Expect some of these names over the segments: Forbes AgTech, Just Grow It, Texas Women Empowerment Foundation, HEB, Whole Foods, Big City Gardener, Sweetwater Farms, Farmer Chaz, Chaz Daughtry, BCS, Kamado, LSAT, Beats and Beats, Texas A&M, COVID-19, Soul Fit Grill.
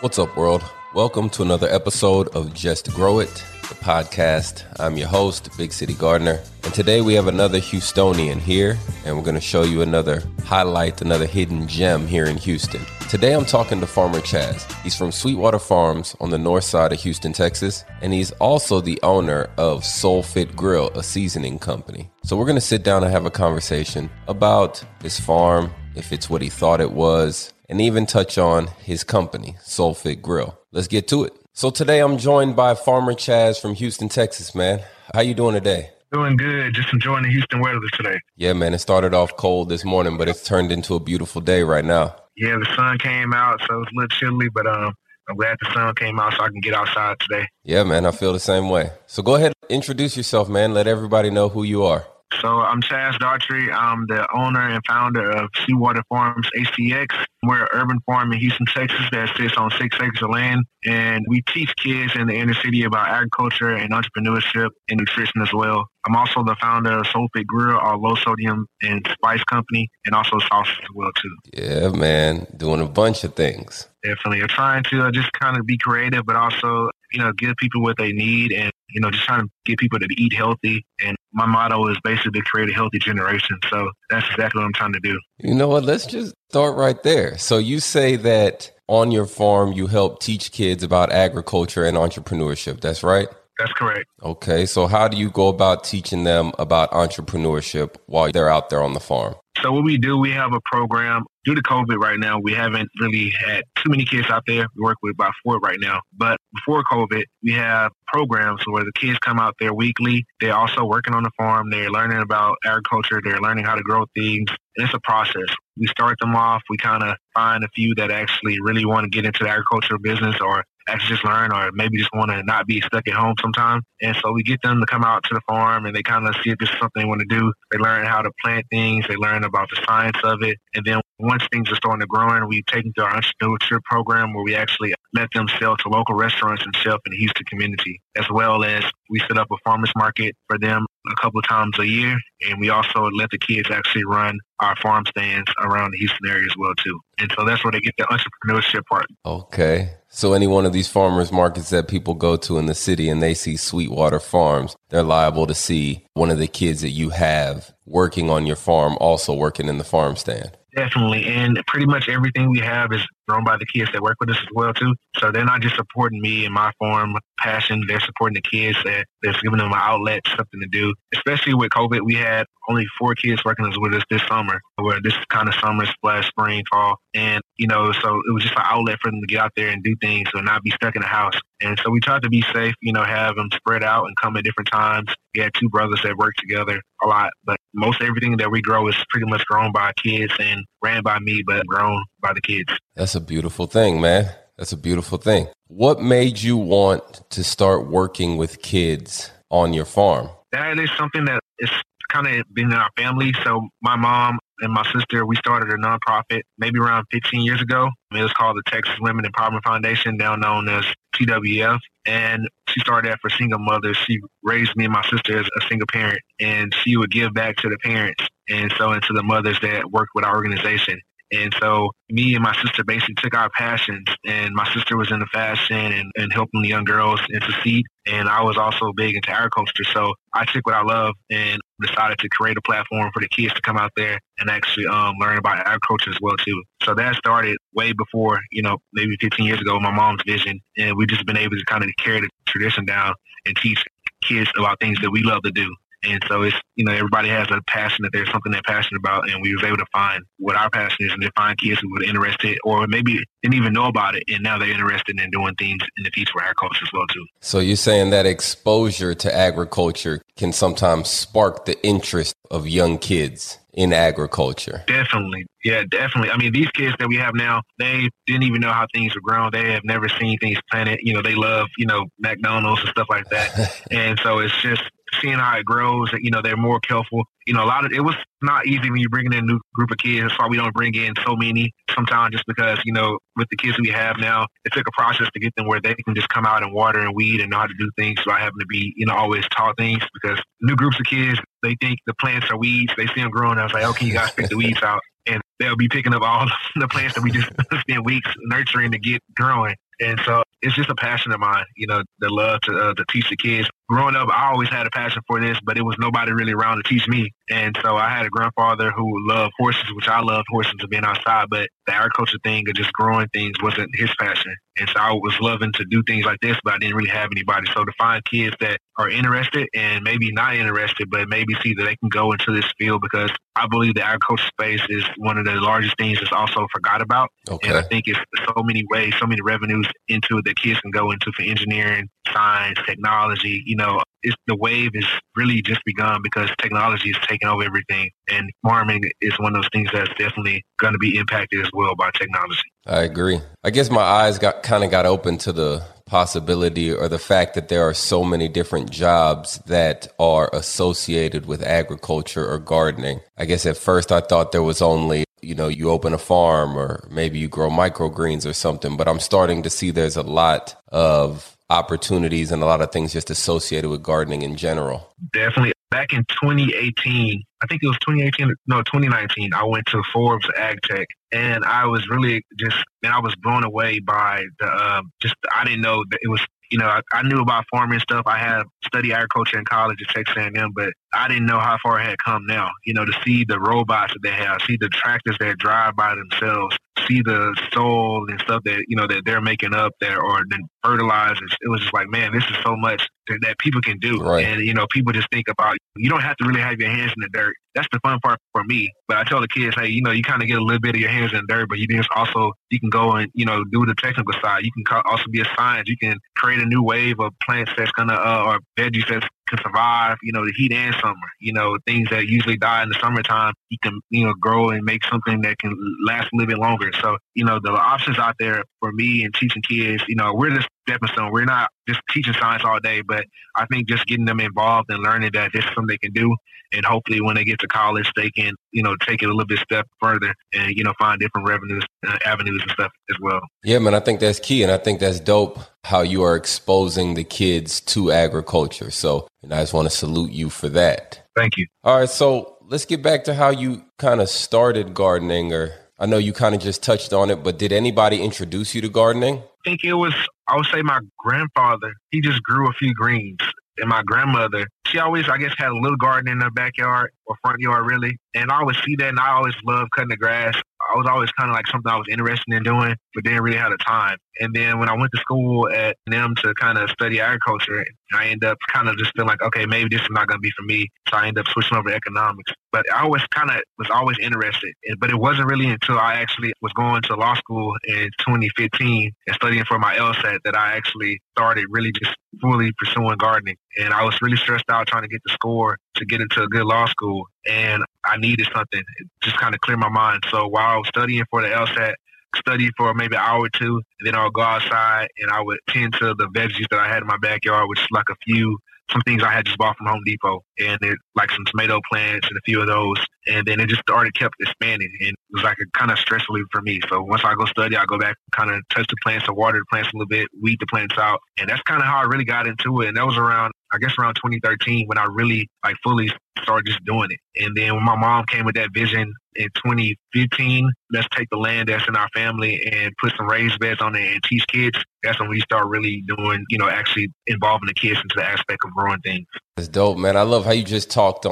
What's up, world? Welcome to another episode of Just Grow It, the podcast. I'm your host, Big City Gardener, and today we have another Houstonian here, and we're going to show you another highlight, another hidden gem here in Houston. Today I'm talking to Farmer Chaz. He's from Sweetwater Farms on the north side of Houston, Texas, and he's also the owner of Soul Fit Grill, a seasoning company. So we're going to sit down and have a conversation about his farm, if it's what he thought it was, and even touch on his company, Soul Fit Grill. Let's get to it. So today I'm joined by Farmer Chaz from Houston, Texas, man. How you doing today? Doing good. Just enjoying the Houston weather today. Yeah, man. It started off cold this morning, but it's turned into a beautiful day right now. Yeah, the sun came out, so it's a little chilly, but I'm glad the sun came out so I can get outside today. Yeah, man. I feel the same way. So go ahead and introduce yourself, man. Let everybody know who you are. So I'm Chaz Daughtry. I'm the owner and founder of Sweetwater Farms, ACX. We're an urban farm in Houston, Texas that sits on 6 acres of land. And we teach kids in the inner city about agriculture and entrepreneurship and nutrition as well. I'm also the founder of Soul Fit Grill, our low sodium and spice company, and also sausage as well, too. Yeah, man. Doing a bunch of things. Definitely. I'm trying to just kind of be creative, but also, give people what they need and, just trying to get people to eat healthy. And my motto is basically to create a healthy generation. So that's exactly what I'm trying to do. You know what? Let's just start right there. So you say that on your farm, you help teach kids about agriculture and entrepreneurship. That's right? That's correct. Okay. So how do you go about teaching them about entrepreneurship while they're out there on the farm? So what we do, we have a program. Due to COVID right now, we haven't really had too many kids out there. We work with about 4 right now. But before COVID, we have programs where the kids come out there weekly. They're also working on the farm. They're learning about agriculture. They're learning how to grow things. And it's a process. We start them off. We kind of find a few that actually really want to get into the agricultural business or actually just learn or maybe just want to not be stuck at home sometime. And so we get them to come out to the farm and they kind of see if this is something they want to do. They learn how to plant things. They learn about the science of it. And then once things are starting to grow, we take them to our entrepreneurship program where we actually let them sell to local restaurants and sell in the Houston community, as well as we set up a farmer's market for them a couple of times a year. And we also let the kids actually run our farm stands around the Houston area as well, too. And so that's where they get the entrepreneurship part. Okay. So any one of these farmers markets that people go to in the city and they see Sweetwater Farms, they're liable to see one of the kids that you have working on your farm also working in the farm stand. Definitely. And pretty much everything we have is grown by the kids that work with us as well, too. So they're not just supporting me and my farm passion. They're supporting the kids that they're giving them an outlet, something to do. Especially with COVID, we had only 4 kids working with us this summer, where this kind of summer, splash, spring, fall. And, so it was just an outlet for them to get out there and do things and not be stuck in the house. And so we tried to be safe, have them spread out and come at different times. We had 2 brothers that work together a lot, but most everything that we grow is pretty much grown by kids and ran by me, but grown by the kids. That's a beautiful thing, man. That's a beautiful thing. What made you want to start working with kids on your farm? That is something that is kind of been in our family. So my mom and my sister, we started a nonprofit maybe around 15 years ago. It was called the Texas Women Empowerment Foundation, now known as TWF. And she started that for single mothers. She raised me and my sister as a single parent, and she would give back to the parents and so into the mothers that worked with our organization. And so me and my sister basically took our passions, and my sister was into fashion and helping the young girls and succeed. And I was also big into agriculture. So I took what I love and decided to create a platform for the kids to come out there and actually learn about agriculture as well, too. So that started way before, maybe 15 years ago, my mom's vision. And we've just been able to kind of carry the tradition down and teach kids about things that we love to do. And so it's, everybody has a passion that there's something they're passionate about. And we was able to find what our passion is and to find kids who were interested or maybe didn't even know about it. And now they're interested in doing things in the future for agriculture as well, too. So you're saying that exposure to agriculture can sometimes spark the interest of young kids in agriculture? Definitely. Yeah, definitely. I mean, these kids that we have now, they didn't even know how things were grown. They have never seen things planted. They love, McDonald's and stuff like that. And so it's just seeing how it grows, they're more careful. A lot of it was not easy when you bring in a new group of kids. That's why we don't bring in so many sometimes, just because, with the kids we have now, it took a process to get them where they can just come out and water and weed and know how to do things without having to be, always taught things, because new groups of kids, they think the plants are weeds. They see them growing. I was like, okay, you guys pick the weeds out. And they'll be picking up all the plants that we just spent weeks nurturing to get growing. And so it's just a passion of mine, you know, the love to teach the kids. Growing up, I always had a passion for this, but it was nobody really around to teach me. And so I had a grandfather who loved horses, which I loved horses and being outside, but the agriculture thing of just growing things wasn't his passion. And so I was loving to do things like this, but I didn't really have anybody. So to find kids that are interested and maybe not interested, but maybe see that they can go into this field, because I believe the agriculture space is one of the largest things that's also forgot about. Okay. And I think it's so many ways, so many revenues into it that kids can go into for engineering, science, technology. You know, it's, the wave is really just begun because technology is taking over everything. And farming is one of those things that's definitely going to be impacted as well by technology. I agree. I guess my eyes got open to the possibility or the fact that there are so many different jobs that are associated with agriculture or gardening. I guess at first I thought there was only, you know, you open a farm or maybe you grow microgreens or something, but I'm starting to see there's a lot of opportunities and a lot of things just associated with gardening in general. Definitely. Back in 2018, I think it was 2019, I went to Forbes AgTech, and I was really I was blown away by I didn't know that it was, you know, I knew about farming and stuff. I had studied agriculture in college at Texas A&M, but I didn't know how far it had come now, you know, to see the robots that they have, see the tractors that drive by themselves, see the soil and stuff that, you know, that they're making up there, or the fertilizers. It was just like, man, this is so much that people can do. Right. And, you know, people just think about, you don't have to really have your hands in the dirt. That's the fun part for me. But I tell the kids, hey, you know, you kind of get a little bit of your hands in the dirt, but you just also, you can go and, you know, do the technical side. You can also be a science. You can create a new wave of plants that's going to, or veggies that's can survive, you know, the heat and summer, you know, things that usually die in the summertime, you can, you know, grow and make something that can last a little bit longer. So, you know, the options out there for me and teaching kids, you know, we're just stepping stone. We're not just teaching science all day, but I think just getting them involved and learning that this is something they can do. And hopefully when they get to college, they can, you know, take it a little bit step further and, you know, find different revenues, avenues and stuff as well. Yeah, man, I think that's key. And I think that's dope how you are exposing the kids to agriculture. So, and I just want to salute you for that. Thank you. All right. So let's get back to how you kind of started gardening, or I know you kind of just touched on it, but did anybody introduce you to gardening? I think it was, I would say my grandfather, he just grew a few greens. And my grandmother, she always, I guess, had a little garden in her backyard or front yard, really. And I always see that, and I always loved cutting the grass. I was always kind of like something I was interested in doing, but didn't really have the time. And then when I went to school at A&M to kind of study agriculture, I ended up kind of just feeling like, okay, maybe this is not going to be for me. So I ended up switching over to economics. But I always kind of was always interested. But it wasn't really until I actually was going to law school in 2015 and studying for my LSAT that I actually started really just fully pursuing gardening. And I was really stressed out trying to get the score to get into a good law school. And I needed something just kind of clear my mind. So while I was studying for the LSAT, study for maybe an hour or two, and then I'll go outside and I would tend to the veggies that I had in my backyard, which is like some things I had just bought from Home Depot, and it, like some tomato plants and a few of those. And then it just started, kept expanding, and it was like a kind of stress relief for me. So once I go study, I go back, kind of touch the plants or water the plants a little bit, weed the plants out. And that's kind of how I really got into it. And that was around 2013 when I really like fully started just doing it. And then when my mom came with that vision in 2015, let's take the land that's in our family and put some raised beds on it and teach kids. That's when we start really doing, you know, actually involving the kids into the aspect of growing things. That's dope, man. I love how you just touched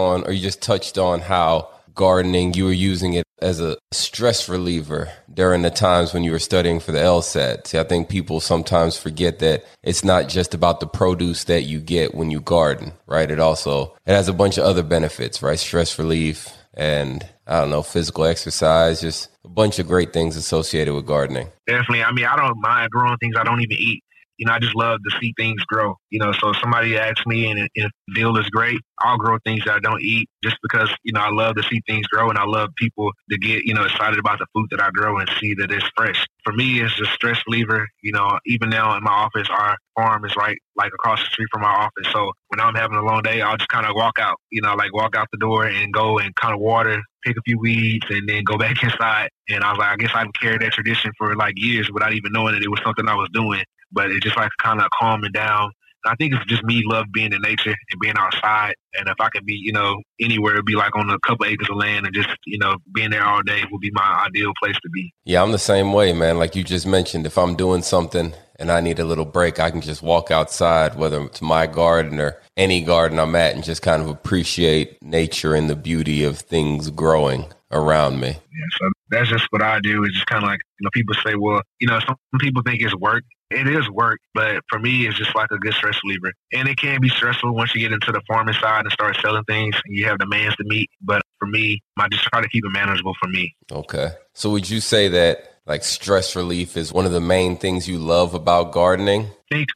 on how gardening, you were using it as a stress reliever during the times when you were studying for the LSAT. See, I think people sometimes forget that it's not just about the produce that you get when you garden, right? It has a bunch of other benefits, right? Stress relief and, I don't know, physical exercise, just a bunch of great things associated with gardening. Definitely. I mean, I don't mind growing things I don't even eat. You know, I just love to see things grow, you know, so if somebody asks me and if the deal is great, I'll grow things that I don't eat just because, you know, I love to see things grow and I love people to get, you know, excited about the food that I grow and see that it's fresh. For me, it's a stress reliever. You know, even now in my office, our farm is right like across the street from my office. So when I'm having a long day, I'll just kind of walk out the door and go and kind of water, pick a few weeds, and then go back inside. And I was like, I guess I can carry that tradition for like years without even knowing that it was something I was doing. But it's just like kind of calming down. I think it's just me love being in nature and being outside. And if I could be, you know, anywhere, it'd be like on a couple acres of land and just, you know, being there all day would be my ideal place to be. Yeah, I'm the same way, man. Like you just mentioned, if I'm doing something and I need a little break, I can just walk outside, whether it's my garden or any garden I'm at, and just kind of appreciate nature and the beauty of things growing around me. Yeah, so that's just what I do. It's just kind of like, you know, people say, well, you know, some people think it's work. It is work, but for me, it's just like a good stress reliever. And it can be stressful once you get into the farming side and start selling things and you have demands to meet. But for me, I just try to keep it manageable for me. Okay. So would you say that like stress relief is one of the main things you love about gardening? I think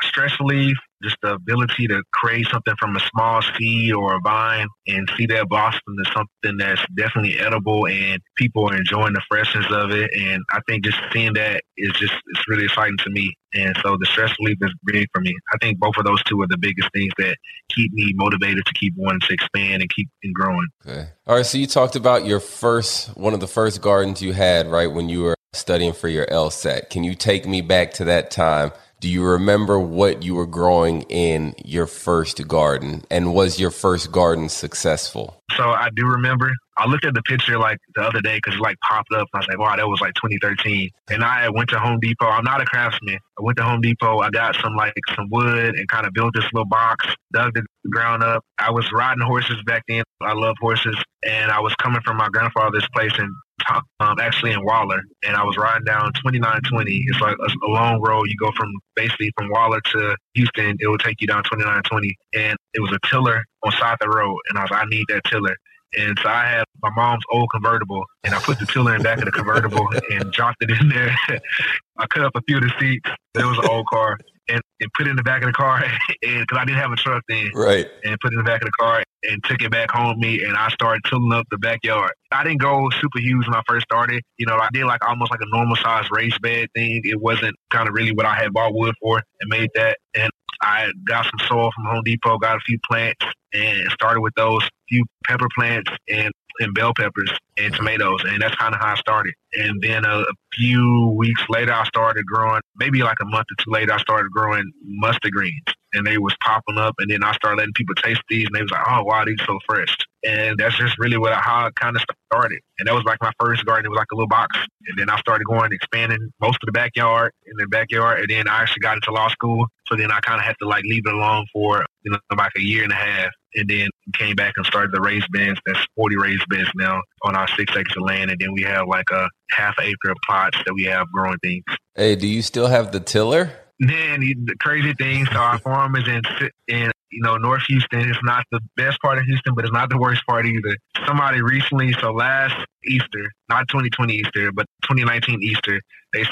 stress relief, just the ability to create something from a small seed or a vine and see that blossom is something that's definitely edible and people are enjoying the freshness of it. And I think just seeing that is just, it's really exciting to me. And so the stress relief is big for me. I think both of those two are the biggest things that keep me motivated to keep wanting to expand and keep growing. Okay. All right. So you talked about your one of the first gardens you had, right, when you were studying for your LSAT. Can you take me back to that time? Do you remember what you were growing in your first garden, and was your first garden successful? So I do remember. I looked at the picture like the other day because it like popped up. And I was like, wow, that was like 2013. And I went to Home Depot. I'm not a craftsman. I went to Home Depot. I got some wood and kind of built this little box, dug the ground up. I was riding horses back then. I love horses. And I was coming from my grandfather's place in actually in Waller. And I was riding down 2920. It's like a long road. You go from Waller to Houston. It would take you down 2920. And it was a tiller on side of the road. And I was like, I need that tiller. And so I had my mom's old convertible, and I put the tiller in the back of the convertible and dropped it in there. I cut up a few of the seats. It was an old car. And put it in the back of the car because I didn't have a truck then. Right. And put it in the back of the car and took it back home with me, and I started tilling up the backyard. I didn't go super huge when I first started. You know, I did like almost like a normal size raised bed thing. It wasn't kind of really what I had bought wood for and made that. And I got some soil from Home Depot, got a few plants, and started with those few pepper plants and bell peppers and tomatoes. And that's kind of how I started. And then a few weeks later, I started growing, maybe like a month or two later, I started growing mustard greens. And they was popping up. And then I started letting people taste these. And they was like, oh, wow, these are so fresh. And that's just really how it kind of started. And that was like my first garden. It was like a little box. And then I started expanding most of the backyard And then I actually got into law school. So then I kind of had to like leave it alone for, you know, like a year and a half. And then came back and started the raised beds. That's 40 raised beds now on our 6 acres of land. And then we have like a half acre of plots that we have growing things. Hey, do you still have the tiller? Man, the crazy thing. So our farm is in North Houston. It's not the best part of Houston, but it's not the worst part either. Somebody recently, so last Easter, not 2020 Easter, but 2019 Easter,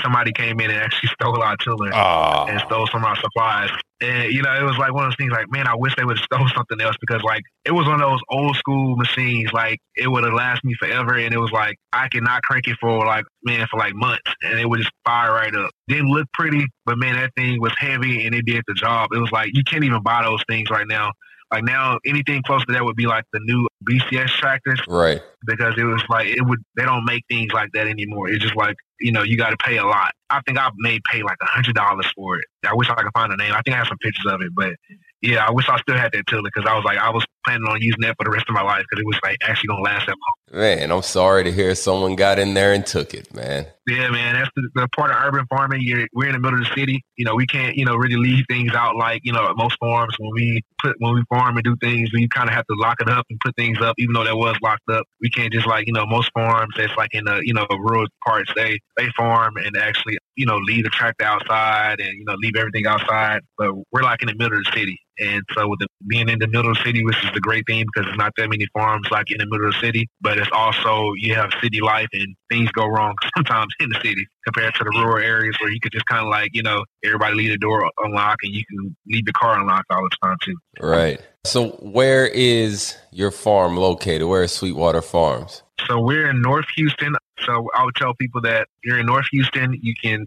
somebody came in and actually stole our tiller and stole some of our supplies. And, it was like one of those things like, man, I wish they would have stole something else because, like, it was one of those old school machines. Like, it would have lasted me forever. And it was like, I could not crank it for months. And it would just fire right up. Didn't look pretty, but, man, that thing was heavy and it did the job. It was like, you can't even buy those things right now. Like now, anything close to that would be like the new BCS tractors. Right. Because it was like, they don't make things like that anymore. It's just like, you got to pay a lot. I think I may pay like $100 for it. I wish I could find a name. I think I have some pictures of it, but yeah, I wish I still had that tiller because I was planning on using that for the rest of my life because it was like actually going to last that long. Man, I'm sorry to hear someone got in there and took it, man. Yeah, man, that's the part of urban farming. We're in the middle of the city. We can't, really leave things out like, most farms when we farm and do things, we kind of have to lock it up and put things up, even though that was locked up. We can't just like, most farms that's like in the, rural parts, they farm and actually, leave the tractor outside and, leave everything outside. But we're like in the middle of the city. And so with being in the middle of the city, which is the great thing because there's not that many farms like in the middle of the city, but it's also you have city life and things go wrong sometimes in the city compared to the rural areas where you could just kind of like, everybody leave the door unlocked and you can leave the car unlocked all the time too. Right. So where is your farm located? Where is Sweetwater Farms? So we're in North Houston. So I would tell people that you're in North Houston, you can,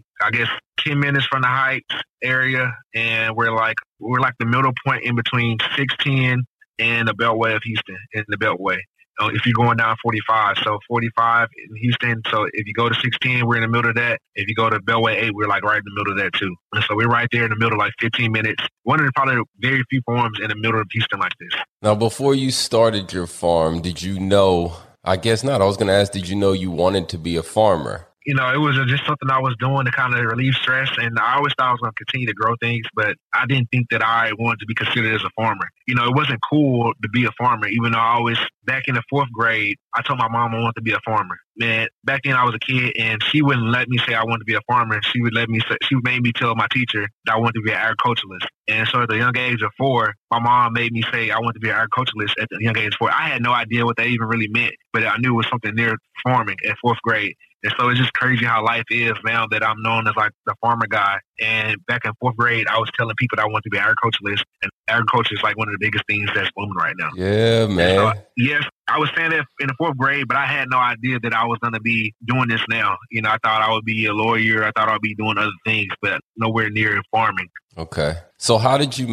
10 minutes from the Heights area. And we're like the middle point in between 610 and the Beltway of Houston and the Beltway. So if you're going down 45, so 45 in Houston. So if you go to 16, we're in the middle of that. If you go to Beltway 8, we're like right in the middle of that too. And so we're right there in the middle, like 15 minutes. One of the probably very few farms in the middle of Houston like this. Now, before you started your farm, did you know, I guess not. I was going to ask, did you know you wanted to be a farmer? You know, it was just something I was doing to kind of relieve stress. And I always thought I was going to continue to grow things, but I didn't think that I wanted to be considered as a farmer. You know, it wasn't cool to be a farmer, even though I always, back in the fourth grade, I told my mom I wanted to be a farmer. Man, back then I was a kid and she wouldn't let me say I wanted to be a farmer. She would let me say, she made me tell my teacher that I wanted to be an agriculturalist. And so at the young age of 4, my mom made me say I wanted to be an agriculturalist at the young age of 4. I had no idea what that even really meant, but I knew it was something near farming at fourth grade. And so it's just crazy how life is now that I'm known as like the farmer guy. And back in fourth grade, I was telling people that I wanted to be an agriculturalist, and agriculture is like one of the biggest things that's booming right now. Yeah, man. So, yes, I was saying that in the fourth grade, but I had no idea that I was going to be doing this now. You know, I thought I would be a lawyer. I thought I'd be doing other things, but nowhere near farming. Okay. So how did you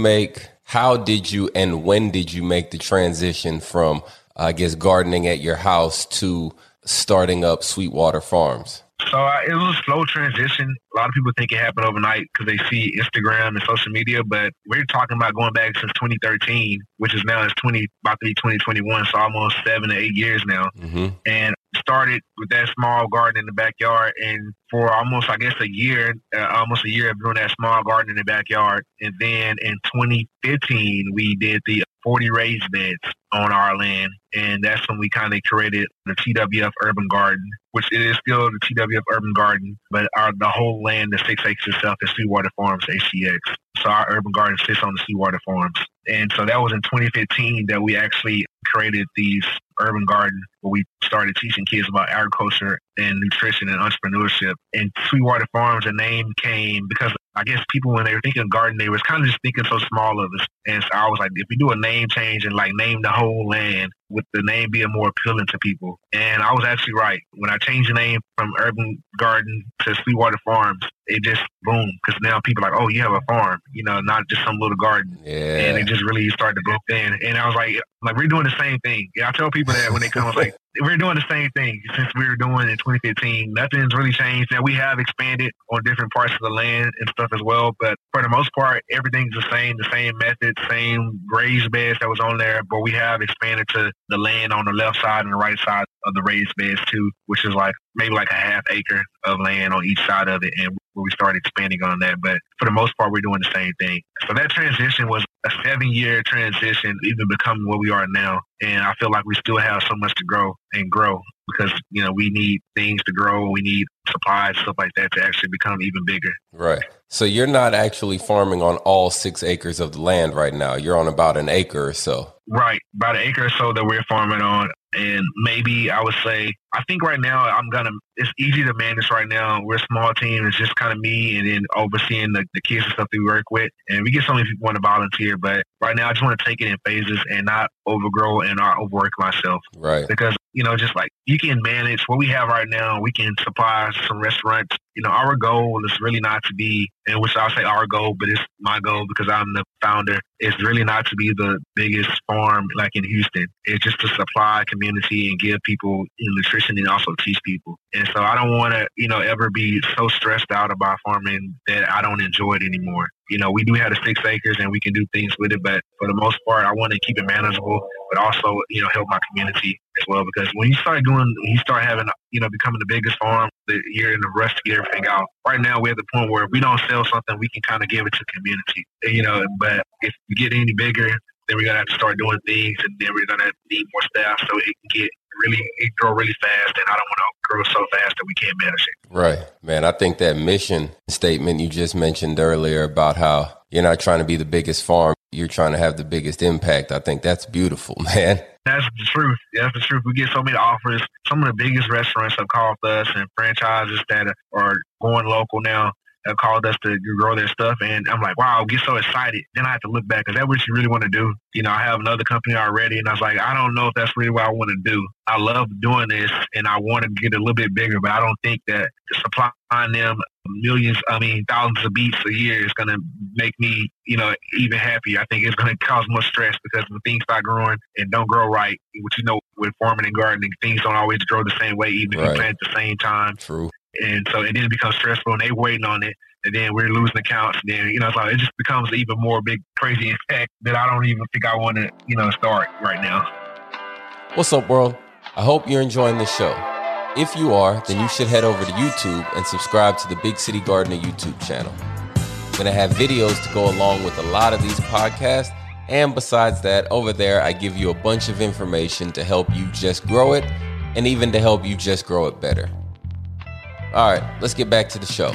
and when did you make the transition from, I guess, gardening at your house to starting up Sweetwater Farms? So it was a slow transition. A lot of people think it happened overnight because they see Instagram and social media, but we're talking about going back since 2013, which is now it's 2021, so almost 7 to 8 years now. Mm-hmm. And started with that small garden in the backyard, and for almost a year of doing that small garden in the backyard. And then in 2015, we did the 40 raised beds on our land, and that's when we kind of created the TWF Urban Garden, which it is still the TWF Urban Garden, but the whole land, the 6 acres itself, is Sweetwater Farms, HCX. So our urban garden sits on the Sweetwater Farms. And so that was in 2015 that we actually created these urban garden where we started teaching kids about agriculture and nutrition and entrepreneurship. And Sweetwater Farms, the name came because I guess people, when they were thinking garden, they was kind of just thinking so small of us. And so I was like, if we do a name change and like name the whole land, with the name being more appealing to people. And I was actually right. When I changed the name from Urban Garden to Sweetwater Farms, it just boomed, because now people are like, oh, you have a farm, you know, not just some little garden. Yeah. And it just really started to blow in. And I was like we're doing the same thing. Yeah, I tell people that when they come, I was like, we're doing the same thing since we were doing in 2015. Nothing's really changed. Now, we have expanded on different parts of the land and stuff as well, but for the most part, everything's the same method, same raised beds that was on there, but we have expanded to the land on the left side and the right side of the raised beds too, which is like maybe like a half acre of land on each side of it, and we started expanding on that. But for the most part, we're doing the same thing. So that transition was a 7-year transition, even becoming what we are now. And I feel like we still have so much to grow because, you know, we need things to grow. We need supplies, stuff like that, to actually become even bigger. Right. So you're not actually farming on all 6 acres of the land right now. You're on about an acre or so. Right. About an acre or so that we're farming on. And maybe I would say, I think right now it's easy to manage right now. We're a small team. It's just kind of me and then overseeing the kids and stuff that we work with. And we get so many people want to volunteer, but right now I just want to take it in phases and not overgrow and not overwork myself. Right. Because, you know, just like you can manage what we have right now. We can supply some restaurants. You know, our goal is really not to be, and which I'll say our goal, but it's my goal because I'm the founder. It's really not to be the biggest farm like in Houston. It's just to supply community and give people nutrition and also teach people. And so I don't want to, you know, ever be so stressed out about farming that I don't enjoy it anymore. You know, we do have the 6 acres and we can do things with it, but for the most part, I want to keep it manageable, but also, you know, help my community as well. Because when you start having, you know, becoming the biggest farm, you're in the rush to get everything out. Right now, we're at the point where if we don't sell something, we can kind of give it to the community, you know. But if you get any bigger, then we're going to have to start doing things, and then we're going to need more staff so it can get really, it grow really fast, and I don't want to grow so fast that we can't manage it. Right. Man, I think that mission statement you just mentioned earlier about how you're not trying to be the biggest farm, you're trying to have the biggest impact. I think that's beautiful, man. That's the truth. That's the truth. We get so many offers. Some of the biggest restaurants have called us and franchises that are going local now. called us to grow their stuff. And I'm like, wow, I get so excited. Then I have to look back. Is that what you really want to do? You know, I have another company already. And I was like, I don't know if that's really what I want to do. I love doing this and I want to get a little bit bigger, but I don't think that supplying them thousands of beats a year is going to make me, you know, even happier. I think it's going to cause more stress because when things start growing and don't grow right, which, you know, with farming and gardening, things don't always grow the same way, even if you plant at the same time. True. And so it then becomes stressful and they waiting on it. And then we're losing accounts. And then, you know, so it just becomes even more big, crazy impact that I don't even think I want to, you know, start right now. What's up, world? I hope you're enjoying this show. If you are, then you should head over to YouTube and subscribe to the Big City Gardener YouTube channel. I'm going to have videos to go along with a lot of these podcasts. And besides that, over there, I give you a bunch of information to help you just grow it and even to help you just grow it better. All right, let's get back to the show.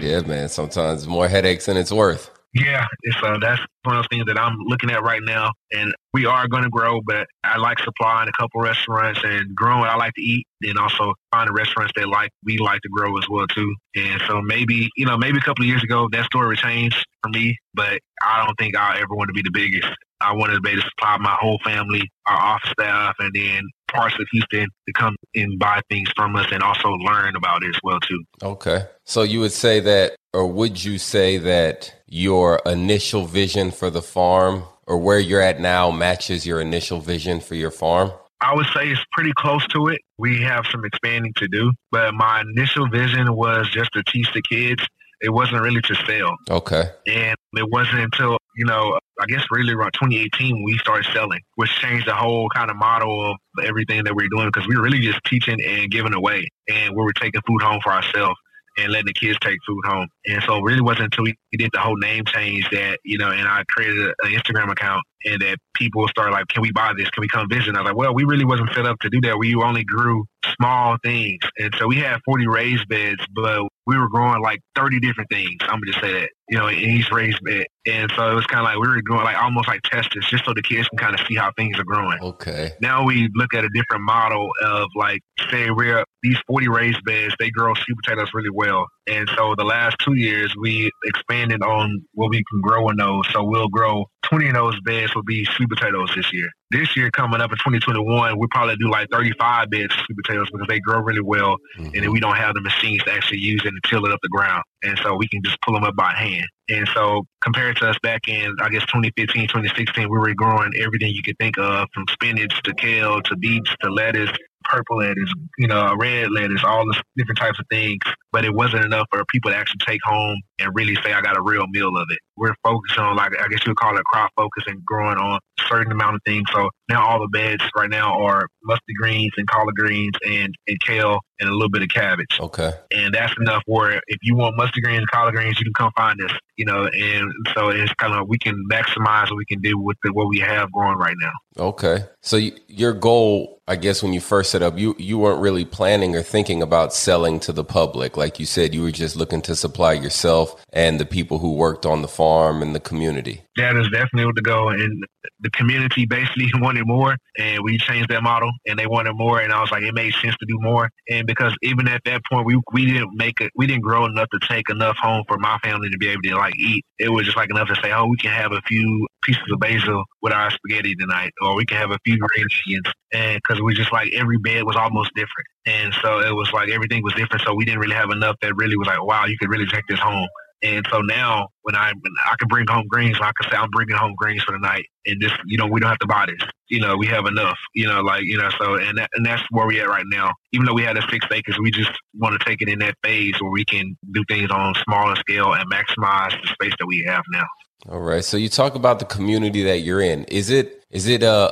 Yeah, man, sometimes more headaches than it's worth. Yeah, so that's one of those things that I'm looking at right now. And we are going to grow, but I like supplying a couple restaurants and growing what I like to eat, and also finding restaurants that we like to grow as well, too. And so maybe a couple of years ago, that story changed for me, but I don't think I'll ever want to be the biggest. I wanted to be able to supply my whole family, our office staff, and then parts of Houston to come and buy things from us and also learn about it as well, too. Okay. So you would say that, or would you say that your initial vision for the farm or where you're at now matches your initial vision for your farm? I would say it's pretty close to it. We have some expanding to do, but my initial vision was just to teach the kids. It wasn't really to sell. Okay. And it wasn't until, you know, I guess really around 2018, we started selling, which changed the whole kind of model of everything that we're doing, because we were really just teaching and giving away, and we were taking food home for ourselves and letting the kids take food home. And so it really wasn't until we did the whole name change that, you know, and I created an Instagram account, and that people started like, can we buy this? Can we come visit? And I was like, well, we really wasn't set up to do that. We only grew small things. And so we had 40 raised beds, but we were growing like 30 different things. I'm going to just say that, you know, in each raised bed. And so it was kind of like we were doing like almost like testers just so the kids can kind of see how things are growing. Okay. Now we look at a different model of like, say we're these 40 raised beds, they grow sweet potatoes really well. And so the last 2 years we expanded on what we can grow in those. So we'll grow 20 of those beds will be sweet potatoes this year. This year coming up in 2021, we'll probably do like 35 beds of sweet potatoes because they grow really well. Mm-hmm. And then we don't have the machines to actually use it to till it up the ground. And so we can just pull them up by hand. And so compared to us back in, I guess, 2015, 2016, we were growing everything you could think of, from spinach to kale to beets to lettuce, purple lettuce, you know, red lettuce, all the different types of things. But it wasn't enough for people to actually take home and really say, I got a real meal of it. We're focused on, like, I guess you would call it crop focus, and growing on a certain amount of things. So now all the beds right now are mustard greens and collard greens and kale and a little bit of cabbage. Okay. And that's enough where if you want mustard greens and collard greens, you can come find us, you know. And so it's kind of, we can maximize what we can do with what we have growing right now. Okay. So your goal, I guess, when you first set up, you weren't really planning or thinking about selling to the public. Like you said, you were just looking to supply yourself and the people who worked on the farm and the community. That is definitely the goal. And the community basically wanted more, and we changed that model, and they wanted more. And I was like, it made sense to do more. And because even at that point, we didn't grow enough to take enough home for my family to be able to like eat. It was just like enough to say, oh, we can have a few pieces of basil with our spaghetti tonight, or we can have a few green onions. And because we just like every bed was almost different. And so it was like everything was different. So we didn't really have enough that really was like, wow, you could really take this home. And so now when I can bring home greens, like I can say, I'm bringing home greens for the night, and this, you know, we don't have to buy this, you know, we have enough, you know, like, you know, so, and that's where we at right now. Even though we had the 6 acres, we just want to take it in that phase where we can do things on a smaller scale and maximize the space that we have now. All right. So you talk about the community that you're in. Is it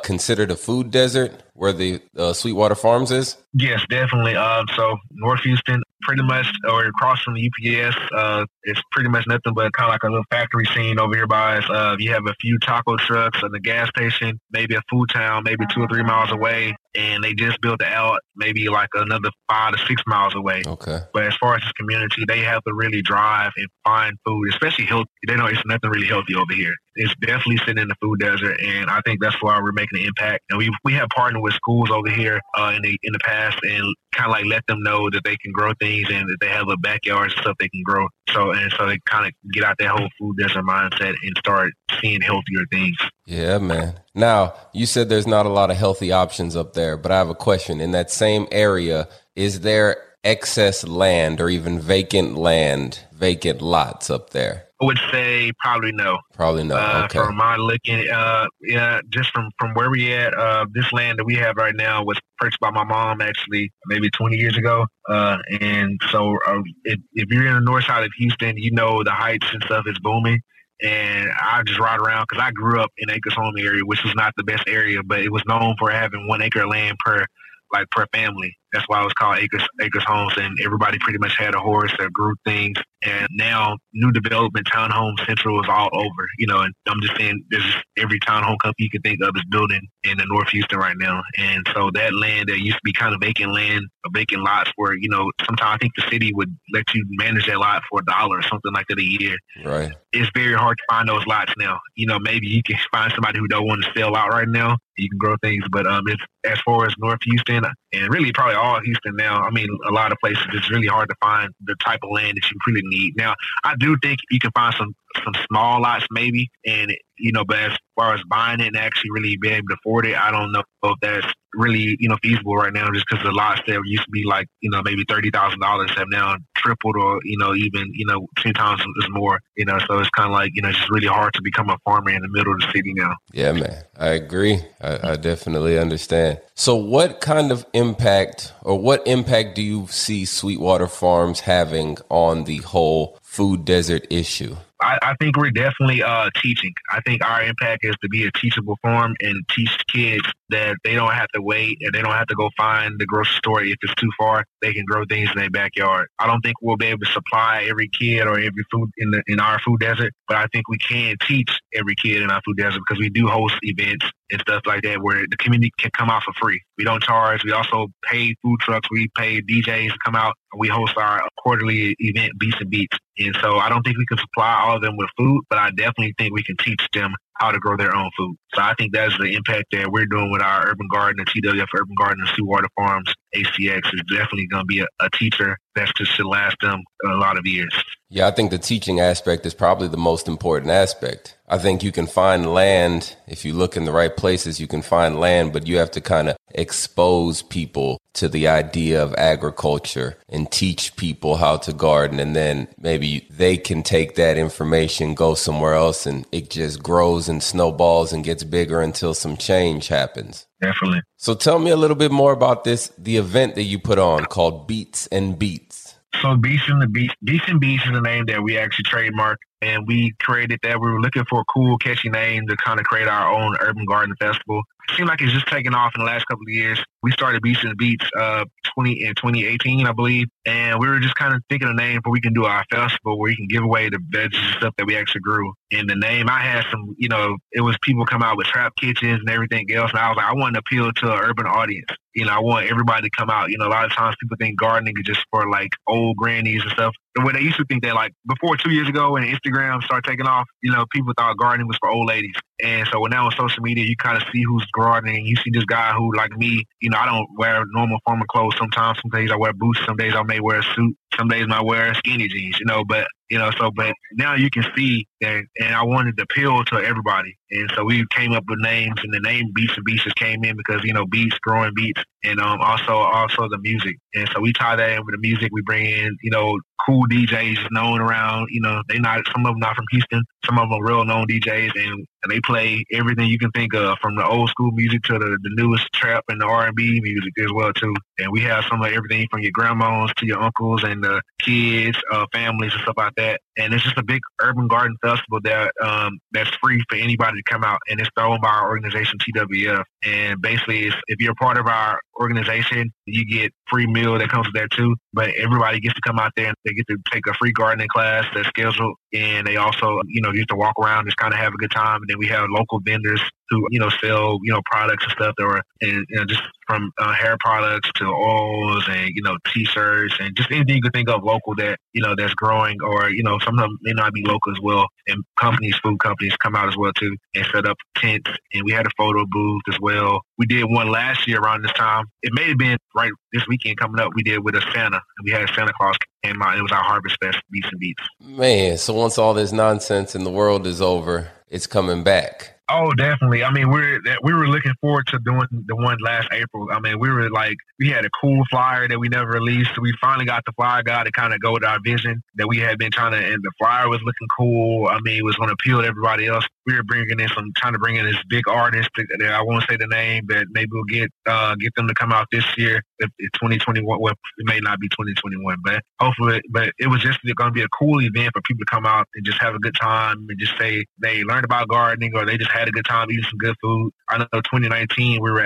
considered a food desert where the Sweetwater Farms is? Yes, definitely. So North Houston, pretty much, or across from the UPS, it's pretty much nothing but kind of like a little factory scene over here by us. You have a few taco trucks and a gas station, maybe a food town, maybe 2 or 3 miles away. And they just built it out maybe like another 5 to 6 miles away. Okay. But as far as this community, they have to really drive and find food, especially healthy. They know it's nothing really healthy over here. It's definitely sitting in the food desert. And I think that's why we're making an impact. And we have partnered with schools over here in the past, and kind of like let them know that they can grow things and that they have a backyard and stuff they can grow. So they kind of get out that whole food desert mindset and start seeing healthier things. Yeah, man. Now, you said there's not a lot of healthy options up there, but I have a question. In that same area, is there excess land or even vacant lots up there? I would say probably no. Probably no. Okay. From my looking, just from where we at, this land that we have right now was purchased by my mom actually maybe 20 years ago. And so if you're in the north side of Houston, you know the Heights and stuff is booming. And I just ride around because I grew up in Acres Home area, which was not the best area, but it was known for having 1 acre of land per family. That's why it was called Acres Homes, and everybody pretty much had a horse that grew things. And now new development, Townhome Central is all over, you know, and I'm just saying there's every townhome company you can think of is building in the North Houston right now. And so that land that used to be kind of vacant land, vacant lots where, you know, sometimes I think the city would let you manage that lot for $1 or something like that a year. Right. It's very hard to find those lots now. You know, maybe you can find somebody who don't want to sell out right now. You can grow things, but it's, as far as North Houston and really probably all Houston now, I mean, a lot of places, it's really hard to find the type of land that you really need. Now, I do think you can find some small lots maybe, and, you know, but as far as buying it and actually really being able to afford it, I don't know if that's really, you know, feasible right now, just because the lots that used to be like, you know, maybe $30,000 have now tripled or, you know, even, you know, 10 times is more, you know, so it's kind of like, you know, it's just really hard to become a farmer in the middle of the city now. Yeah, man, I agree. I definitely understand. So what kind of impact or what impact do you see Sweetwater Farms having on the whole food desert issue? I think we're definitely teaching. I think our impact is to be a teachable farm and teach kids that they don't have to wait and they don't have to go find the grocery store if it's too far. They can grow things in their backyard. I don't think we'll be able to supply every kid or every food in our food desert, but I think we can teach every kid in our food desert because we do host events and stuff like that where the community can come out for free. We don't charge. We also pay food trucks. We pay DJs to come out. We host our quarterly event, Beats and Beats. And so I don't think we can supply all of them with food, but I definitely think we can teach them how to grow their own food. So I think that's the impact that we're doing with our urban garden, the TWF Urban Garden and Sweetwater Farms, ACX, is definitely going to be a teacher that's just to last them a lot of years. Yeah, I think the teaching aspect is probably the most important aspect. I think you can find land, if you look in the right places, you can find land, but you have to kind of expose people to the idea of agriculture and teach people how to garden. And then maybe they can take that information, go somewhere else, and it just grows and snowballs and gets bigger until some change happens. Definitely. So tell me a little bit more about this, the event that you put on called Beats and Beats. So Beats and Beats is a name that we actually trademarked, and we created that. We were looking for a cool, catchy name to kind of create our own urban garden festival. It seemed like it's just taken off in the last couple of years. We started Beats and Beats in 2018, I believe. And we were just kind of thinking a name where we can do our festival, where we can give away the veggies and stuff that we actually grew. And the name, I had some, you know, it was people come out with trap kitchens and everything else. And I was like, I want to appeal to an urban audience. You know, I want everybody to come out. You know, a lot of times people think gardening is just for like old grannies and stuff. The way they used to think that, like, before 2 years ago when Instagram started taking off, you know, people thought gardening was for old ladies. And so now on social media, you kind of see who's gardening. You see this guy who, like me, you know, I don't wear normal farmer clothes sometimes. Some days I wear boots. Some days I may wear a suit. Some days I might wear skinny jeans, you know, but, you know, so, but now you can see that, and I wanted to appeal to everybody. And so we came up with names, and the name Beats and Beats just came in because, you know, beats, growing beats, and also the music. And so we tie that in with the music. We bring in, you know, cool DJs known around, you know, they not, some of them not from Houston, some of them are real known DJs, and they play everything you can think of, from the old school music to the newest trap and the R&B music as well too. And we have some of everything from your grandmas to your uncles and the kids, families and stuff like that. And it's just a big urban garden festival that that's free for anybody to come out, and it's thrown by our organization TWF. And basically, it's, if you're a part of our organization, you get free meal that comes with that too. But everybody gets to come out there, and they get to take a free gardening class that's scheduled, and they also, you know, get to walk around and just kind of have a good time. And then we have local vendors who, you know, sell, you know, products and stuff that were, and, you know, just from hair products to oils and, you know, t-shirts and just anything you could think of local that, you know, that's growing, or, you know, some of them may not be local as well. And companies, food companies come out as well too and set up tents. And we had a photo booth as well. We did one last year around this time. It may have been right this weekend coming up. We did with a Santa. And we had Santa Claus came out. It was our Harvest Fest, Beats and Beats. Man, so once all this nonsense in the world is over, it's coming back. Oh, definitely. I mean, we were looking forward to doing the one last April. I mean, we had a cool flyer that we never released. So we finally got the flyer guy to kind of go with our vision that we had been trying to, and the flyer was looking cool. I mean, it was going to appeal to everybody else. We were trying to bring in this big artist that I won't say the name, but maybe we'll get them to come out this year, if 2021. Well, it may not be 2021, but hopefully. But it was just going to be a cool event for people to come out and just have a good time and just say they learned about gardening or they just had a good time eating some good food. I know 2019 we were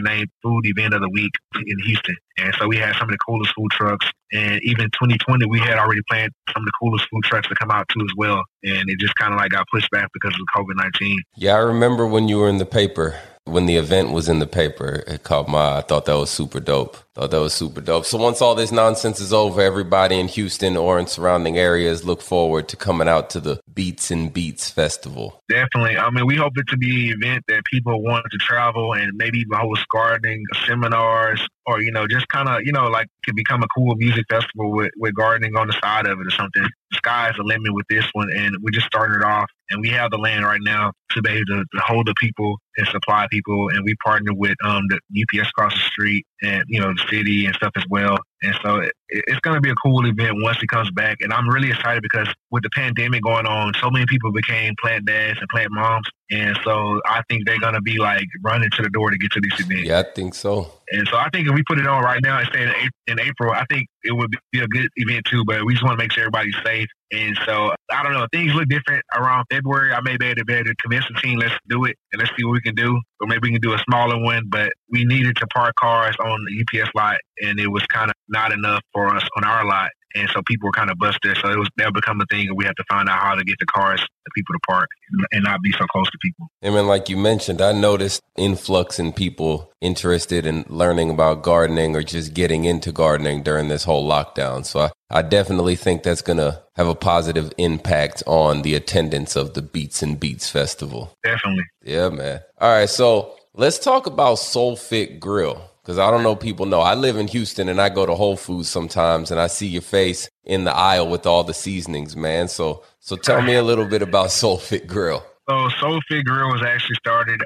named Food Event of the Week in Houston. And so we had some of the coolest food trucks. And even 2020, we had already planned some of the coolest food trucks to come out too as well. And it just kind of like got pushed back because of COVID-19. Yeah, I remember when you were in the paper, when the event was in the paper, it caught my eye. I thought that was super dope. So once all this nonsense is over, everybody in Houston or in surrounding areas look forward to coming out to the Beats and Beats Festival. Definitely. I mean, we hope it to be an event that people want to travel and maybe even host gardening seminars or, just kind of, like could become a cool music festival with gardening on the side of it or something. The sky's the limit with this one, and we're just starting it off. And we have the land right now to be able to hold the people and supply people. And we partner with the UPS across the street and, the city and stuff as well. And so it's going to be a cool event once it comes back. And I'm really excited because with the pandemic going on, so many people became plant dads and plant moms. And so I think they're going to be like running to the door to get to these events. Yeah, I think so. And so I think if we put it on right now and stay in April, I think it would be a good event too. But we just want to make sure everybody's safe. And so, I don't know, things look different around February. I may be able to convince the team, let's do it and let's see what we can do. Or maybe we can do a smaller one, but we needed to park cars on the UPS lot and it was kind of not enough for us on our lot. And so people were kind of busted. So that'll become a thing and we have to find out how to get the cars to people to park and not be so close to people. I mean, like you mentioned, I noticed influx in people interested in learning about gardening or just getting into gardening during this whole lockdown. So I definitely think that's going to have a positive impact on the attendance of the Beats and Beats Festival. Definitely. Yeah, man. All right. So let's talk about Soul Fit Grill. Because I don't know, people know I live in Houston and I go to Whole Foods sometimes and I see your face in the aisle with all the seasonings, man. So tell me a little bit about Soul Fit Grill. So Soul Fit Grill was actually started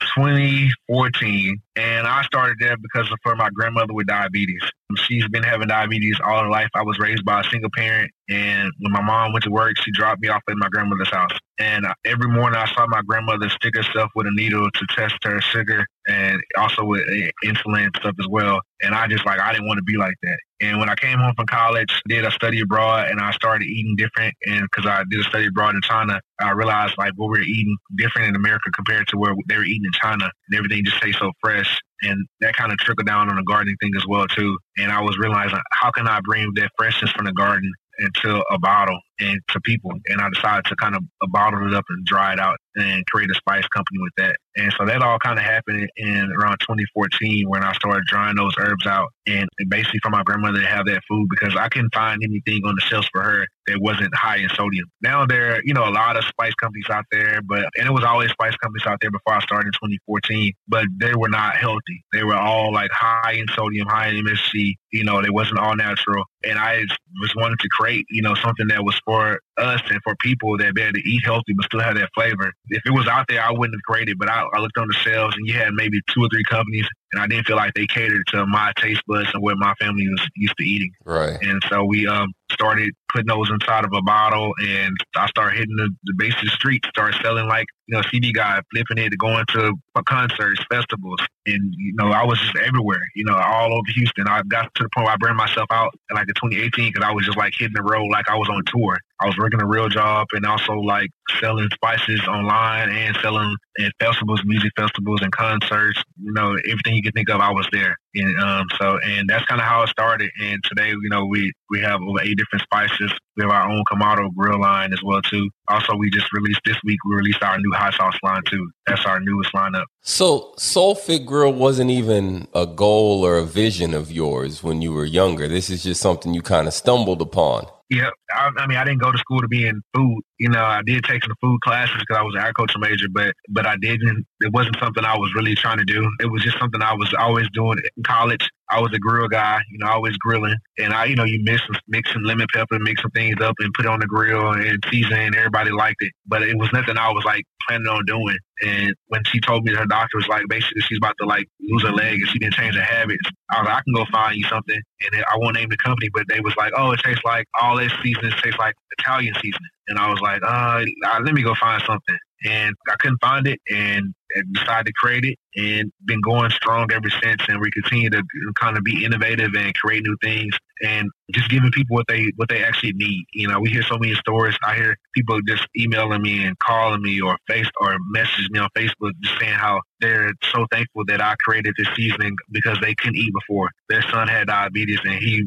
2014, and I started there because for my grandmother with diabetes. She's been having diabetes all her life. I was raised by a single parent, and when my mom went to work, she dropped me off at my grandmother's house. And every morning I saw my grandmother stick herself with a needle to test her sugar and also with insulin stuff as well. And I didn't want to be like that. And when I came home from college, did a study abroad, and I started eating different. And because I did a study abroad in China, I realized what we were eating different in America compared to where they were eating in China, and everything just tastes so fresh. And that kind of trickled down on the gardening thing as well too. And I was realizing, how can I bring that freshness from the garden into a bottle and to people? And I decided to kind of bottle it up and dry it out and create a spice company with that. And so that all kind of happened in around 2014 when I started drying those herbs out and basically for my grandmother to have that food because I couldn't find anything on the shelves for her that wasn't high in sodium. Now there are, a lot of spice companies out there, and it was always spice companies out there before I started in 2014, but they were not healthy. They were all like high in sodium, high in MSG, they wasn't all natural. And I just wanted to create, something that was for us and for people that be able to eat healthy but still have that flavor. If it was out there, I wouldn't have created, but I looked on the shelves and you had maybe 2 or 3 companies and I didn't feel like they catered to my taste buds and what my family was used to eating. Right. And so we started putting those inside of a bottle and I started hitting the base of the street, started selling like, CD guy, flipping it, going to concerts, festivals. And, I was just everywhere, all over Houston. I got to the point where I burned myself out in like the 2018 because I was just like hitting the road like I was on tour. I was working a real job and also like selling spices online and selling at festivals, music festivals and concerts, everything you could think of, I was there. And and that's kind of how it started. And today, we have over 8 different spices. We have our own Kamado grill line as well too. Also, we just released this week, we released our new hot sauce line too. That's our newest lineup. So Soul Fit Grill wasn't even a goal or a vision of yours when you were younger. This is just something you kind of stumbled upon. Yeah. I mean, I didn't go to school to be in food. You know, I did take some food classes because I was an agriculture major, but I didn't. It wasn't something I was really trying to do. It was just something I was always doing in college. I was a grill guy, you know, always grilling. And I, you know, you mix some lemon pepper, mix some things up and put it on the grill and season, and everybody liked it. But it was nothing I was like planning on doing. And when she told me that her doctor was like, basically she's about to like lose her leg and she didn't change her habits, I was like, I can go find you something. And I won't name the company, but they was like, oh, it tastes like all this seasoning, it tastes like Italian seasoning. And I was like, let me go find something. And I couldn't find it and decided to create it, and been going strong ever since. And we continue to kind of be innovative and create new things and just giving people what they actually need. You know, we hear so many stories. I hear people just emailing me and calling me or messaging me on Facebook just saying how they're so thankful that I created this seasoning because they couldn't eat before. Their son had diabetes and he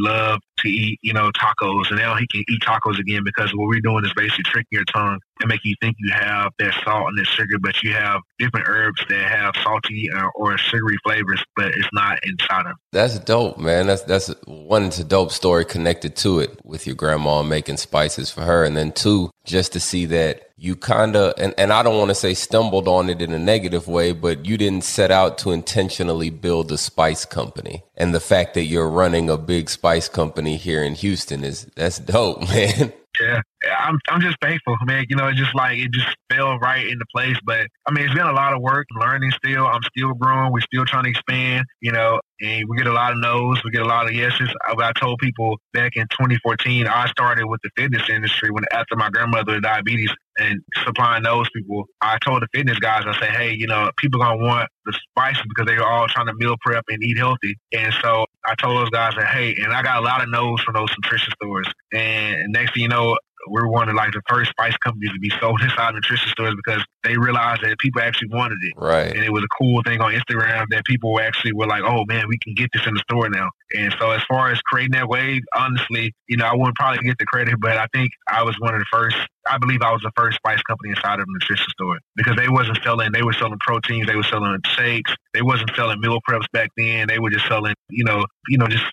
loved to eat, you know, tacos, and now he can eat tacos again because what we're doing is basically tricking your tongue and make you think you have that salt and that sugar, but you have different herbs that have salty or sugary flavors, but it's not inside them. That's dope, man. That's one, it's a dope story connected to it with your grandma making spices for her. And then two, just to see that you kind of, and I don't want to say stumbled on it in a negative way, but you didn't set out to intentionally build a spice company. And the fact that you're running a big spice company here in Houston that's dope, man. Yeah, I'm just thankful, man. You know, it's just like, it just fell right into place. But I mean, it's been a lot of work, learning still. I'm still growing. We're still trying to expand, you know, and we get a lot of no's. We get a lot of yeses. I told people back in 2014, I started with the fitness industry after my grandmother had diabetes, and supplying those people. I told the fitness guys, I say, hey, you know, people going to want the spices because they're all trying to meal prep and eat healthy. And so I told those guys that, hey, and I got a lot of no's from those nutrition stores. And next thing you know, we're one of like the first spice companies to be sold inside nutrition stores because they realized that people actually wanted it. Right. And it was a cool thing on Instagram that people were like, oh man, we can get this in the store now. And so as far as creating that wave, honestly, you know, I wouldn't probably get the credit, but I think I was one of the first. I believe I was the first spice company inside of a nutrition store because they were selling proteins. They were selling shakes. They wasn't selling meal preps back then. They were just selling, you know, just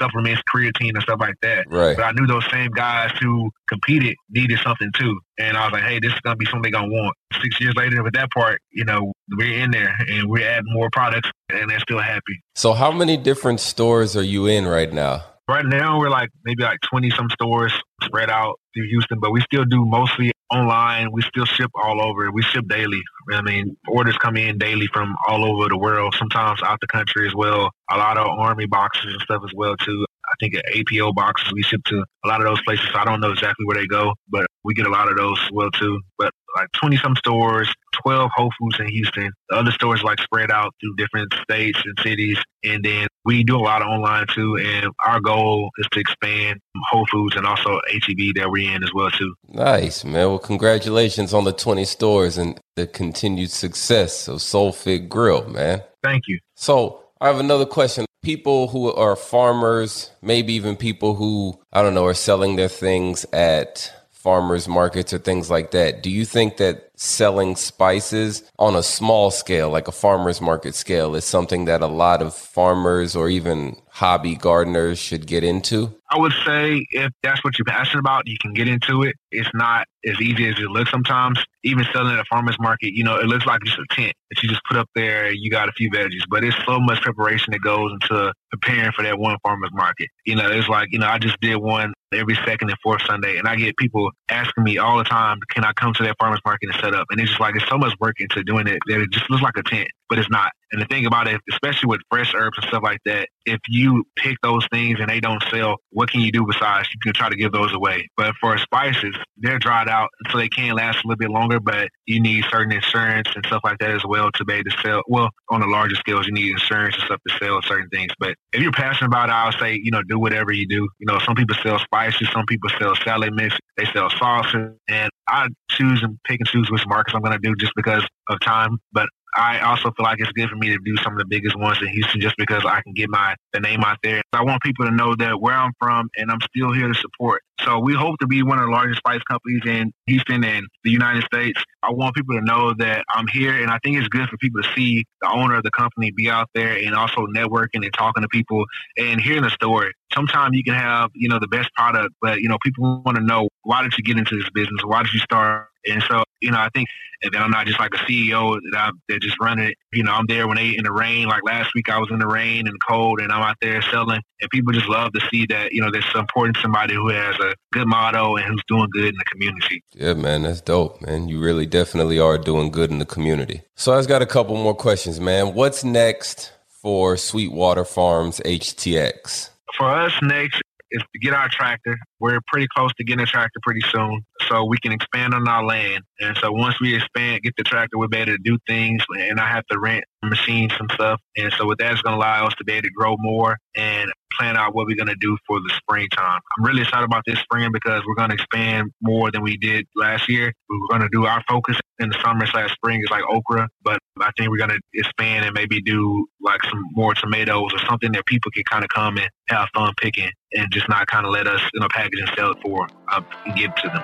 supplements, creatine and stuff like that. Right. But I knew those same guys who competed needed something too. And I was like, hey, this is going to be something they're going to want. 6 years later with that part, you know, we're in there and we're adding more products and they're still happy. So how many different stores are you in right now? Right now, we're like maybe like 20 some stores spread out through Houston, but we still do mostly online. We still ship all over. We ship daily. I mean, orders come in daily from all over the world, sometimes out the country as well. A lot of Army boxes and stuff as well, too. I think APO boxes we ship to a lot of those places. So I don't know exactly where they go, but we get a lot of those as well, too. But like 20-some stores, 12 Whole Foods in Houston. The other stores like spread out through different states and cities. And then we do a lot of online, too. And our goal is to expand Whole Foods and also HEB that we're in as well, too. Nice, man. Well, congratulations on the 20 stores and the continued success of Soul Fit Grill, man. Thank you. So I have another question. People who are farmers, maybe even people who, I don't know, are selling their things at farmers markets or things like that. Do you think that selling spices on a small scale, like a farmers market scale, is something that a lot of farmers or even hobby gardeners should get into? I would say if that's what you're passionate about, you can get into it. It's not as easy as it looks sometimes. Even selling at a farmer's market, you know, it looks like just a tent that you just put up there, you got a few veggies, but it's so much preparation that goes into preparing for that one farmer's market. You know, it's like, you know, I just did one every second and fourth Sunday, and I get people asking me all the time, can I come to that farmer's market and set up? And it's just like, it's so much work into doing it that it just looks like a tent, but it's not. And the thing about it, especially with fresh herbs and stuff like that, if you pick those things and they don't sell, what can you do besides you can try to give those away? But for spices, they're dried out, so they can last a little bit longer, but you need certain insurance and stuff like that as well to be able to sell. Well, on a larger scale, you need insurance and stuff to sell certain things. But if you're passionate about it, I would say, you know, do whatever you do. You know, some people sell spices, some people sell salad mix, they sell sauces, and I choose and pick and choose which markets I'm going to do just because of time. But I also feel like it's good for me to do some of the biggest ones in Houston just because I can get the name out there. I want people to know that where I'm from and I'm still here to support. So we hope to be one of the largest spice companies in Houston and the United States. I want people to know that I'm here, and I think it's good for people to see the owner of the company be out there and also networking and talking to people and hearing the story. Sometimes you can have, you know, the best product, but, you know, people want to know, why did you get into this business? Why did you start? And so, you know, I think that I'm not just like a CEO that just run it. You know, I'm there when they in the rain. Like last week, I was in the rain and cold, and I'm out there selling. And people just love to see that, you know, there's important somebody who has a good motto and who's doing good in the community. Yeah, man, that's dope, man. You really definitely are doing good in the community. So I just got a couple more questions, man. What's next for Sweetwater Farms HTX? For us, next is to get our tractor. We're pretty close to getting a tractor pretty soon, so we can expand on our land. And so once we expand, get the tractor, we're better to do things, and I have to rent machines and stuff. And so with that, it's going to allow us to be able to grow more and plan out what we're going to do for the springtime. I'm really excited about this spring because we're going to expand more than we did last year. We're going to do our focus in the summer/spring is like okra, but I think we're going to expand and maybe do like some more tomatoes or something that people can kind of come and have fun picking and just not kind of let us, you know, package and sell it for and give to them.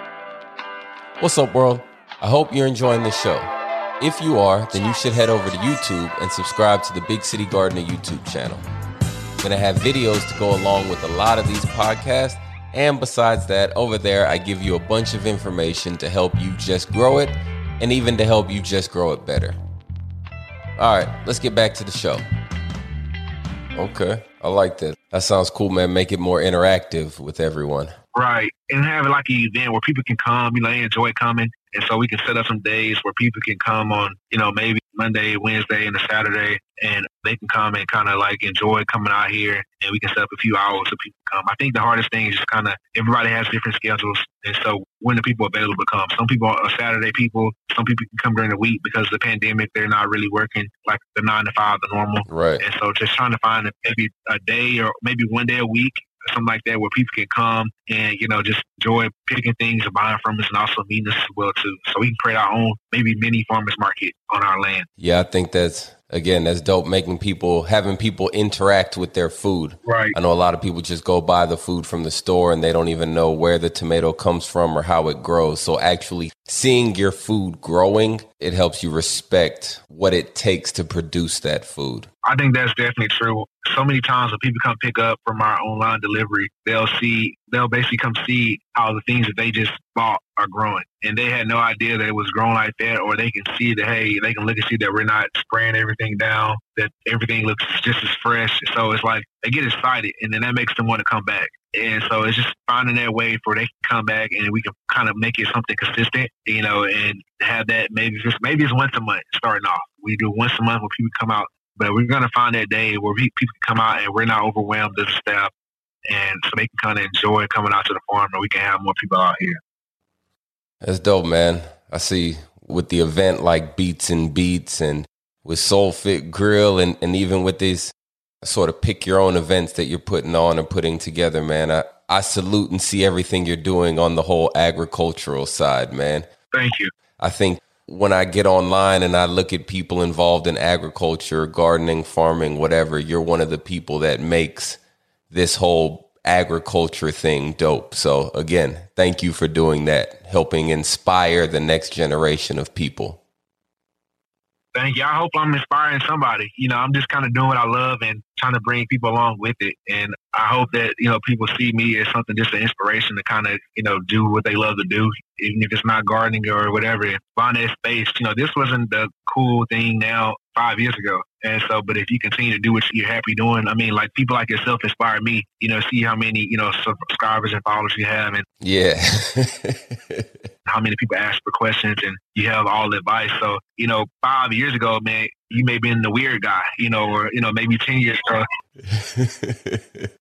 What's up, world? I hope you're enjoying this show. If you are, then you should head over to YouTube and subscribe to the Big City Gardener YouTube channel. I'm going to have videos to go along with a lot of these podcasts. And besides that, over there, I give you a bunch of information to help you just grow it and even to help you just grow it better. All right, let's get back to the show. Okay, I like that. That sounds cool, man. Make it more interactive with everyone. Right, and have like an event where people can come, you know, they enjoy coming. And so we can set up some days where people can come on, you know, maybe Monday, Wednesday, and a Saturday, and they can come and kind of like enjoy coming out here, and we can set up a few hours so people come. I think the hardest thing is just kind of everybody has different schedules, and so when the people available to come. Some people are Saturday people. Some people can come during the week because of the pandemic. They're not really working like the 9 to 5, the normal. Right. And so just trying to find maybe a day or maybe one day a week, something like that, where people can come and, you know, just enjoy picking things and buying from us and also meeting us as well too. So we can create our own maybe mini farmers market on our land. Yeah, I think that's, again, that's dope, making people, having people interact with their food. Right. I know a lot of people just go buy the food from the store and they don't even know where the tomato comes from or how it grows. So actually seeing your food growing, it helps you respect what it takes to produce that food. I think that's definitely true. So many times when people come pick up from our online delivery, they'll basically come see how the things that they just bought are growing. And they had no idea that it was growing like that, or they can see that, hey, they can look and see that we're not spraying everything down, that everything looks just as fresh. So it's like they get excited, and then that makes them want to come back. And so it's just finding that way for they can come back and we can kind of make it something consistent, you know, and have that maybe it's once a month starting off. We do once a month when people come out, but we're going to find that day where people can come out and we're not overwhelmed as a staff. And so they can kind of enjoy coming out to the farm, and we can have more people out here. That's dope, man. I see with the event like Beats and Beats and with Soul Fit Grill and even with these sort of pick your own events that you're putting on and putting together, man. I salute and see everything you're doing on the whole agricultural side, man. Thank you. I think when I get online and I look at people involved in agriculture, gardening, farming, whatever, you're one of the people that makes this whole agriculture thing dope. So again, thank you for doing that, helping inspire the next generation of people. Thank you. I hope I'm inspiring somebody. You know, I'm just kind of doing what I love and trying to bring people along with it. And I hope that, you know, people see me as something, just an inspiration to kind of, you know, do what they love to do, even if it's not gardening or whatever. Find that space. You know, this wasn't the cool thing now 5 years ago. And so, but if you continue to do what you're happy doing, I mean, like people like yourself inspire me, you know, see how many, you know, subscribers and followers you have and yeah, how many people ask for questions and you have all the advice. So, you know, 5 years ago, man, you may have been the weird guy, you know, or, you know, maybe 10 years ago.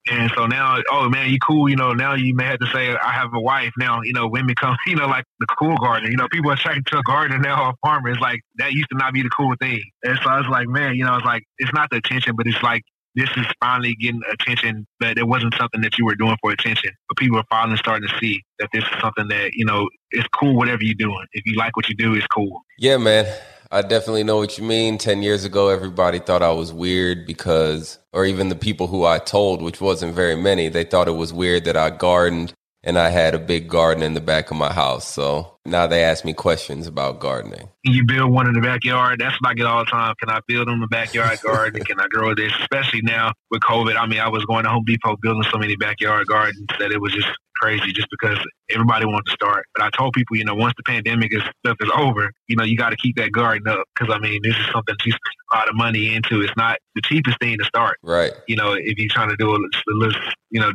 And so now, oh man, you cool. You know, now you may have to say, I have a wife now, you know, women come, you know, like the cool gardener, you know, people are attracted to a gardener now, a farmer. It's like, that used to not be the cool thing. And so I was like, man, you know, it's like, it's not the attention, but it's like, this is finally getting attention, but it wasn't something that you were doing for attention. But people are finally starting to see that this is something that, you know, it's cool, whatever you're doing. If you like what you do, it's cool. Yeah, man. I definitely know what you mean. 10 years ago, everybody thought I was weird because, or even the people who I told, which wasn't very many, they thought it was weird that I gardened and I had a big garden in the back of my house. So now they ask me questions about gardening. You build one in the backyard. That's what I get all the time. Can I build in the backyard garden? Can I grow this? Especially now with COVID. I mean, I was going to Home Depot building so many backyard gardens that it was just crazy just because everybody wants to start. But I told people, once the pandemic and stuff is over, you got to keep that garden up. Because, I mean, this is something you spend a lot of money into. It's not the cheapest thing to start. Right. If you're trying to do a little,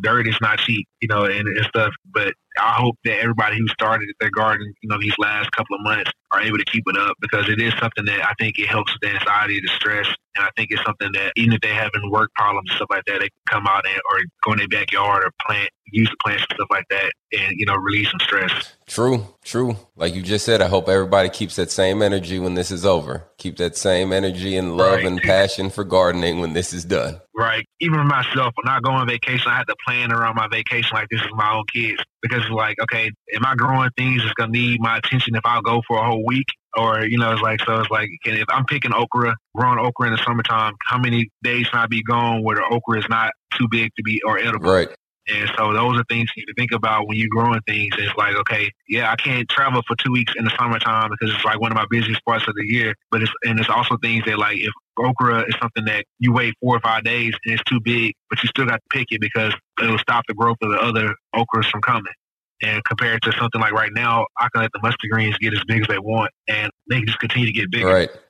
dirt is not cheap, and stuff. But I hope that everybody who started their garden, these last couple of months are able to keep it up, because it is something that I think it helps with the anxiety, the stress. And I think it's something that even if they're having work problems, stuff like that, they can come out and or go in their backyard or use the plants and stuff like that and, release some stress. True. Like you just said, I hope everybody keeps that same energy when this is over. Keep that same energy and love and passion for gardening when this is done. Right. Even myself, when I go on vacation, I have to plan around my vacation like this is my own kids, because it's like, okay, am I growing things that's going to need my attention if I go for a whole week? Or, if I'm picking growing okra in the summertime, how many days can I be gone where the okra is not too big to be or edible? Right. And so those are things you need to think about when you're growing things. It's like, okay, yeah, I can't travel for 2 weeks in the summertime because it's like one of my busiest parts of the year. But it's also things that, like, if okra is something that you wait 4 or 5 days and it's too big, but you still got to pick it because it'll stop the growth of the other okras from coming. And compared to something like right now, I can let the mustard greens get as big as they want and they can just continue to get bigger.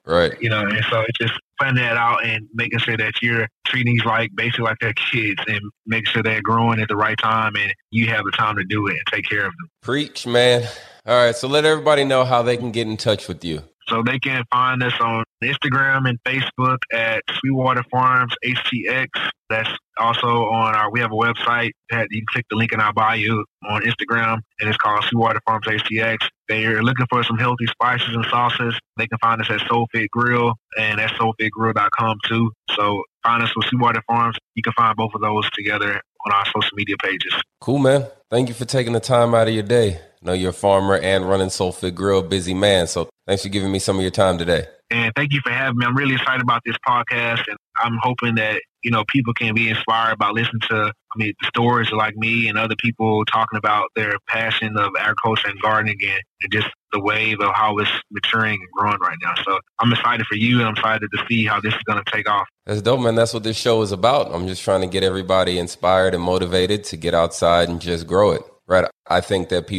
Right. And so it's just planning that out and making sure that you're treating these basically like they're kids and make sure they're growing at the right time and you have the time to do it and take care of them. Preach, man. All right. So let everybody know how they can get in touch with you. So they can find us on Instagram and Facebook at Sweetwater Farms HTX. That's also we have a website that you can click the link in our bio on Instagram, and it's called Sweetwater Farms HTX. They are looking for some healthy spices and sauces. They can find us at Soul Fit Grill, and that's soulfitgrill.com too. So find us with Sweetwater Farms. You can find both of those together on our social media pages. Cool, man. Thank you for taking the time out of your day. I know you're a farmer and running Soul Fit Grill, busy man. So thanks for giving me some of your time today. And thank you for having me. I'm really excited about this podcast, and I'm hoping that, people can be inspired by listening to, the stories like me and other people talking about their passion of agriculture and gardening and just the wave of how it's maturing and growing right now. So I'm excited for you, and I'm excited to see how this is going to take off. That's dope, man. That's what this show is about. I'm just trying to get everybody inspired and motivated to get outside and just grow it. Right. I think that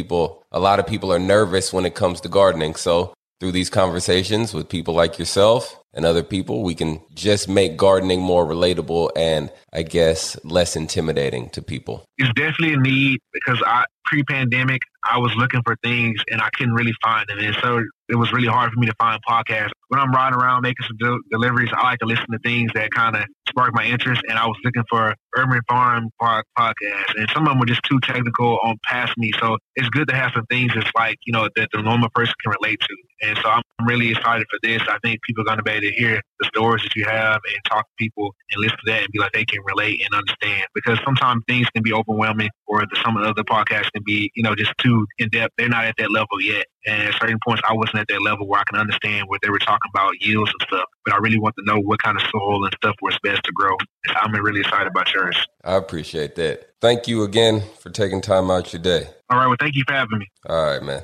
a lot of people are nervous when it comes to gardening. So through these conversations with people like yourself and other people, we can just make gardening more relatable and, I guess, less intimidating to people. It's definitely a need, because pre-pandemic, I was looking for things and I couldn't really find them. And so it was really hard for me to find podcasts. When I'm riding around making some deliveries, I like to listen to things that kind of spark my interest. And I was looking for urban farm podcasts, and some of them were just too technical on past me. So it's good to have some things that's like, that the normal person can relate to. And so I'm really excited for this. I think people are going to be able to hear the stories that you have and talk to people and listen to that and be like, they can relate and understand, because sometimes things can be overwhelming, or some of the other podcasts can be, just too in depth. They're not at that level yet. And at certain points, I wasn't at that level where I can understand what they were talking about, yields and stuff. But I really want to know what kind of soil and stuff was best to grow. So I'm really excited about yours. I appreciate that. Thank you again for taking time out your day. All right. Well, thank you for having me. All right, man.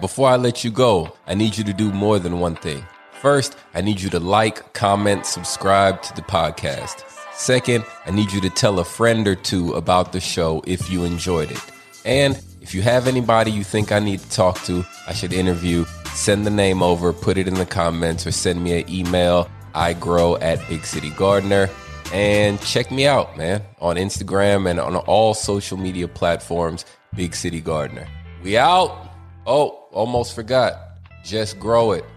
Before I let you go, I need you to do more than one thing. First, I need you to like, comment, subscribe to the podcast. Second, I need you to tell a friend or two about the show if you enjoyed it. And if you have anybody you think I need to talk to, I should interview, send the name over, put it in the comments, or send me an email, igrow@BigCityGardener. And check me out, man, on Instagram and on all social media platforms, Big City Gardener. We out. Oh, almost forgot. Just grow it.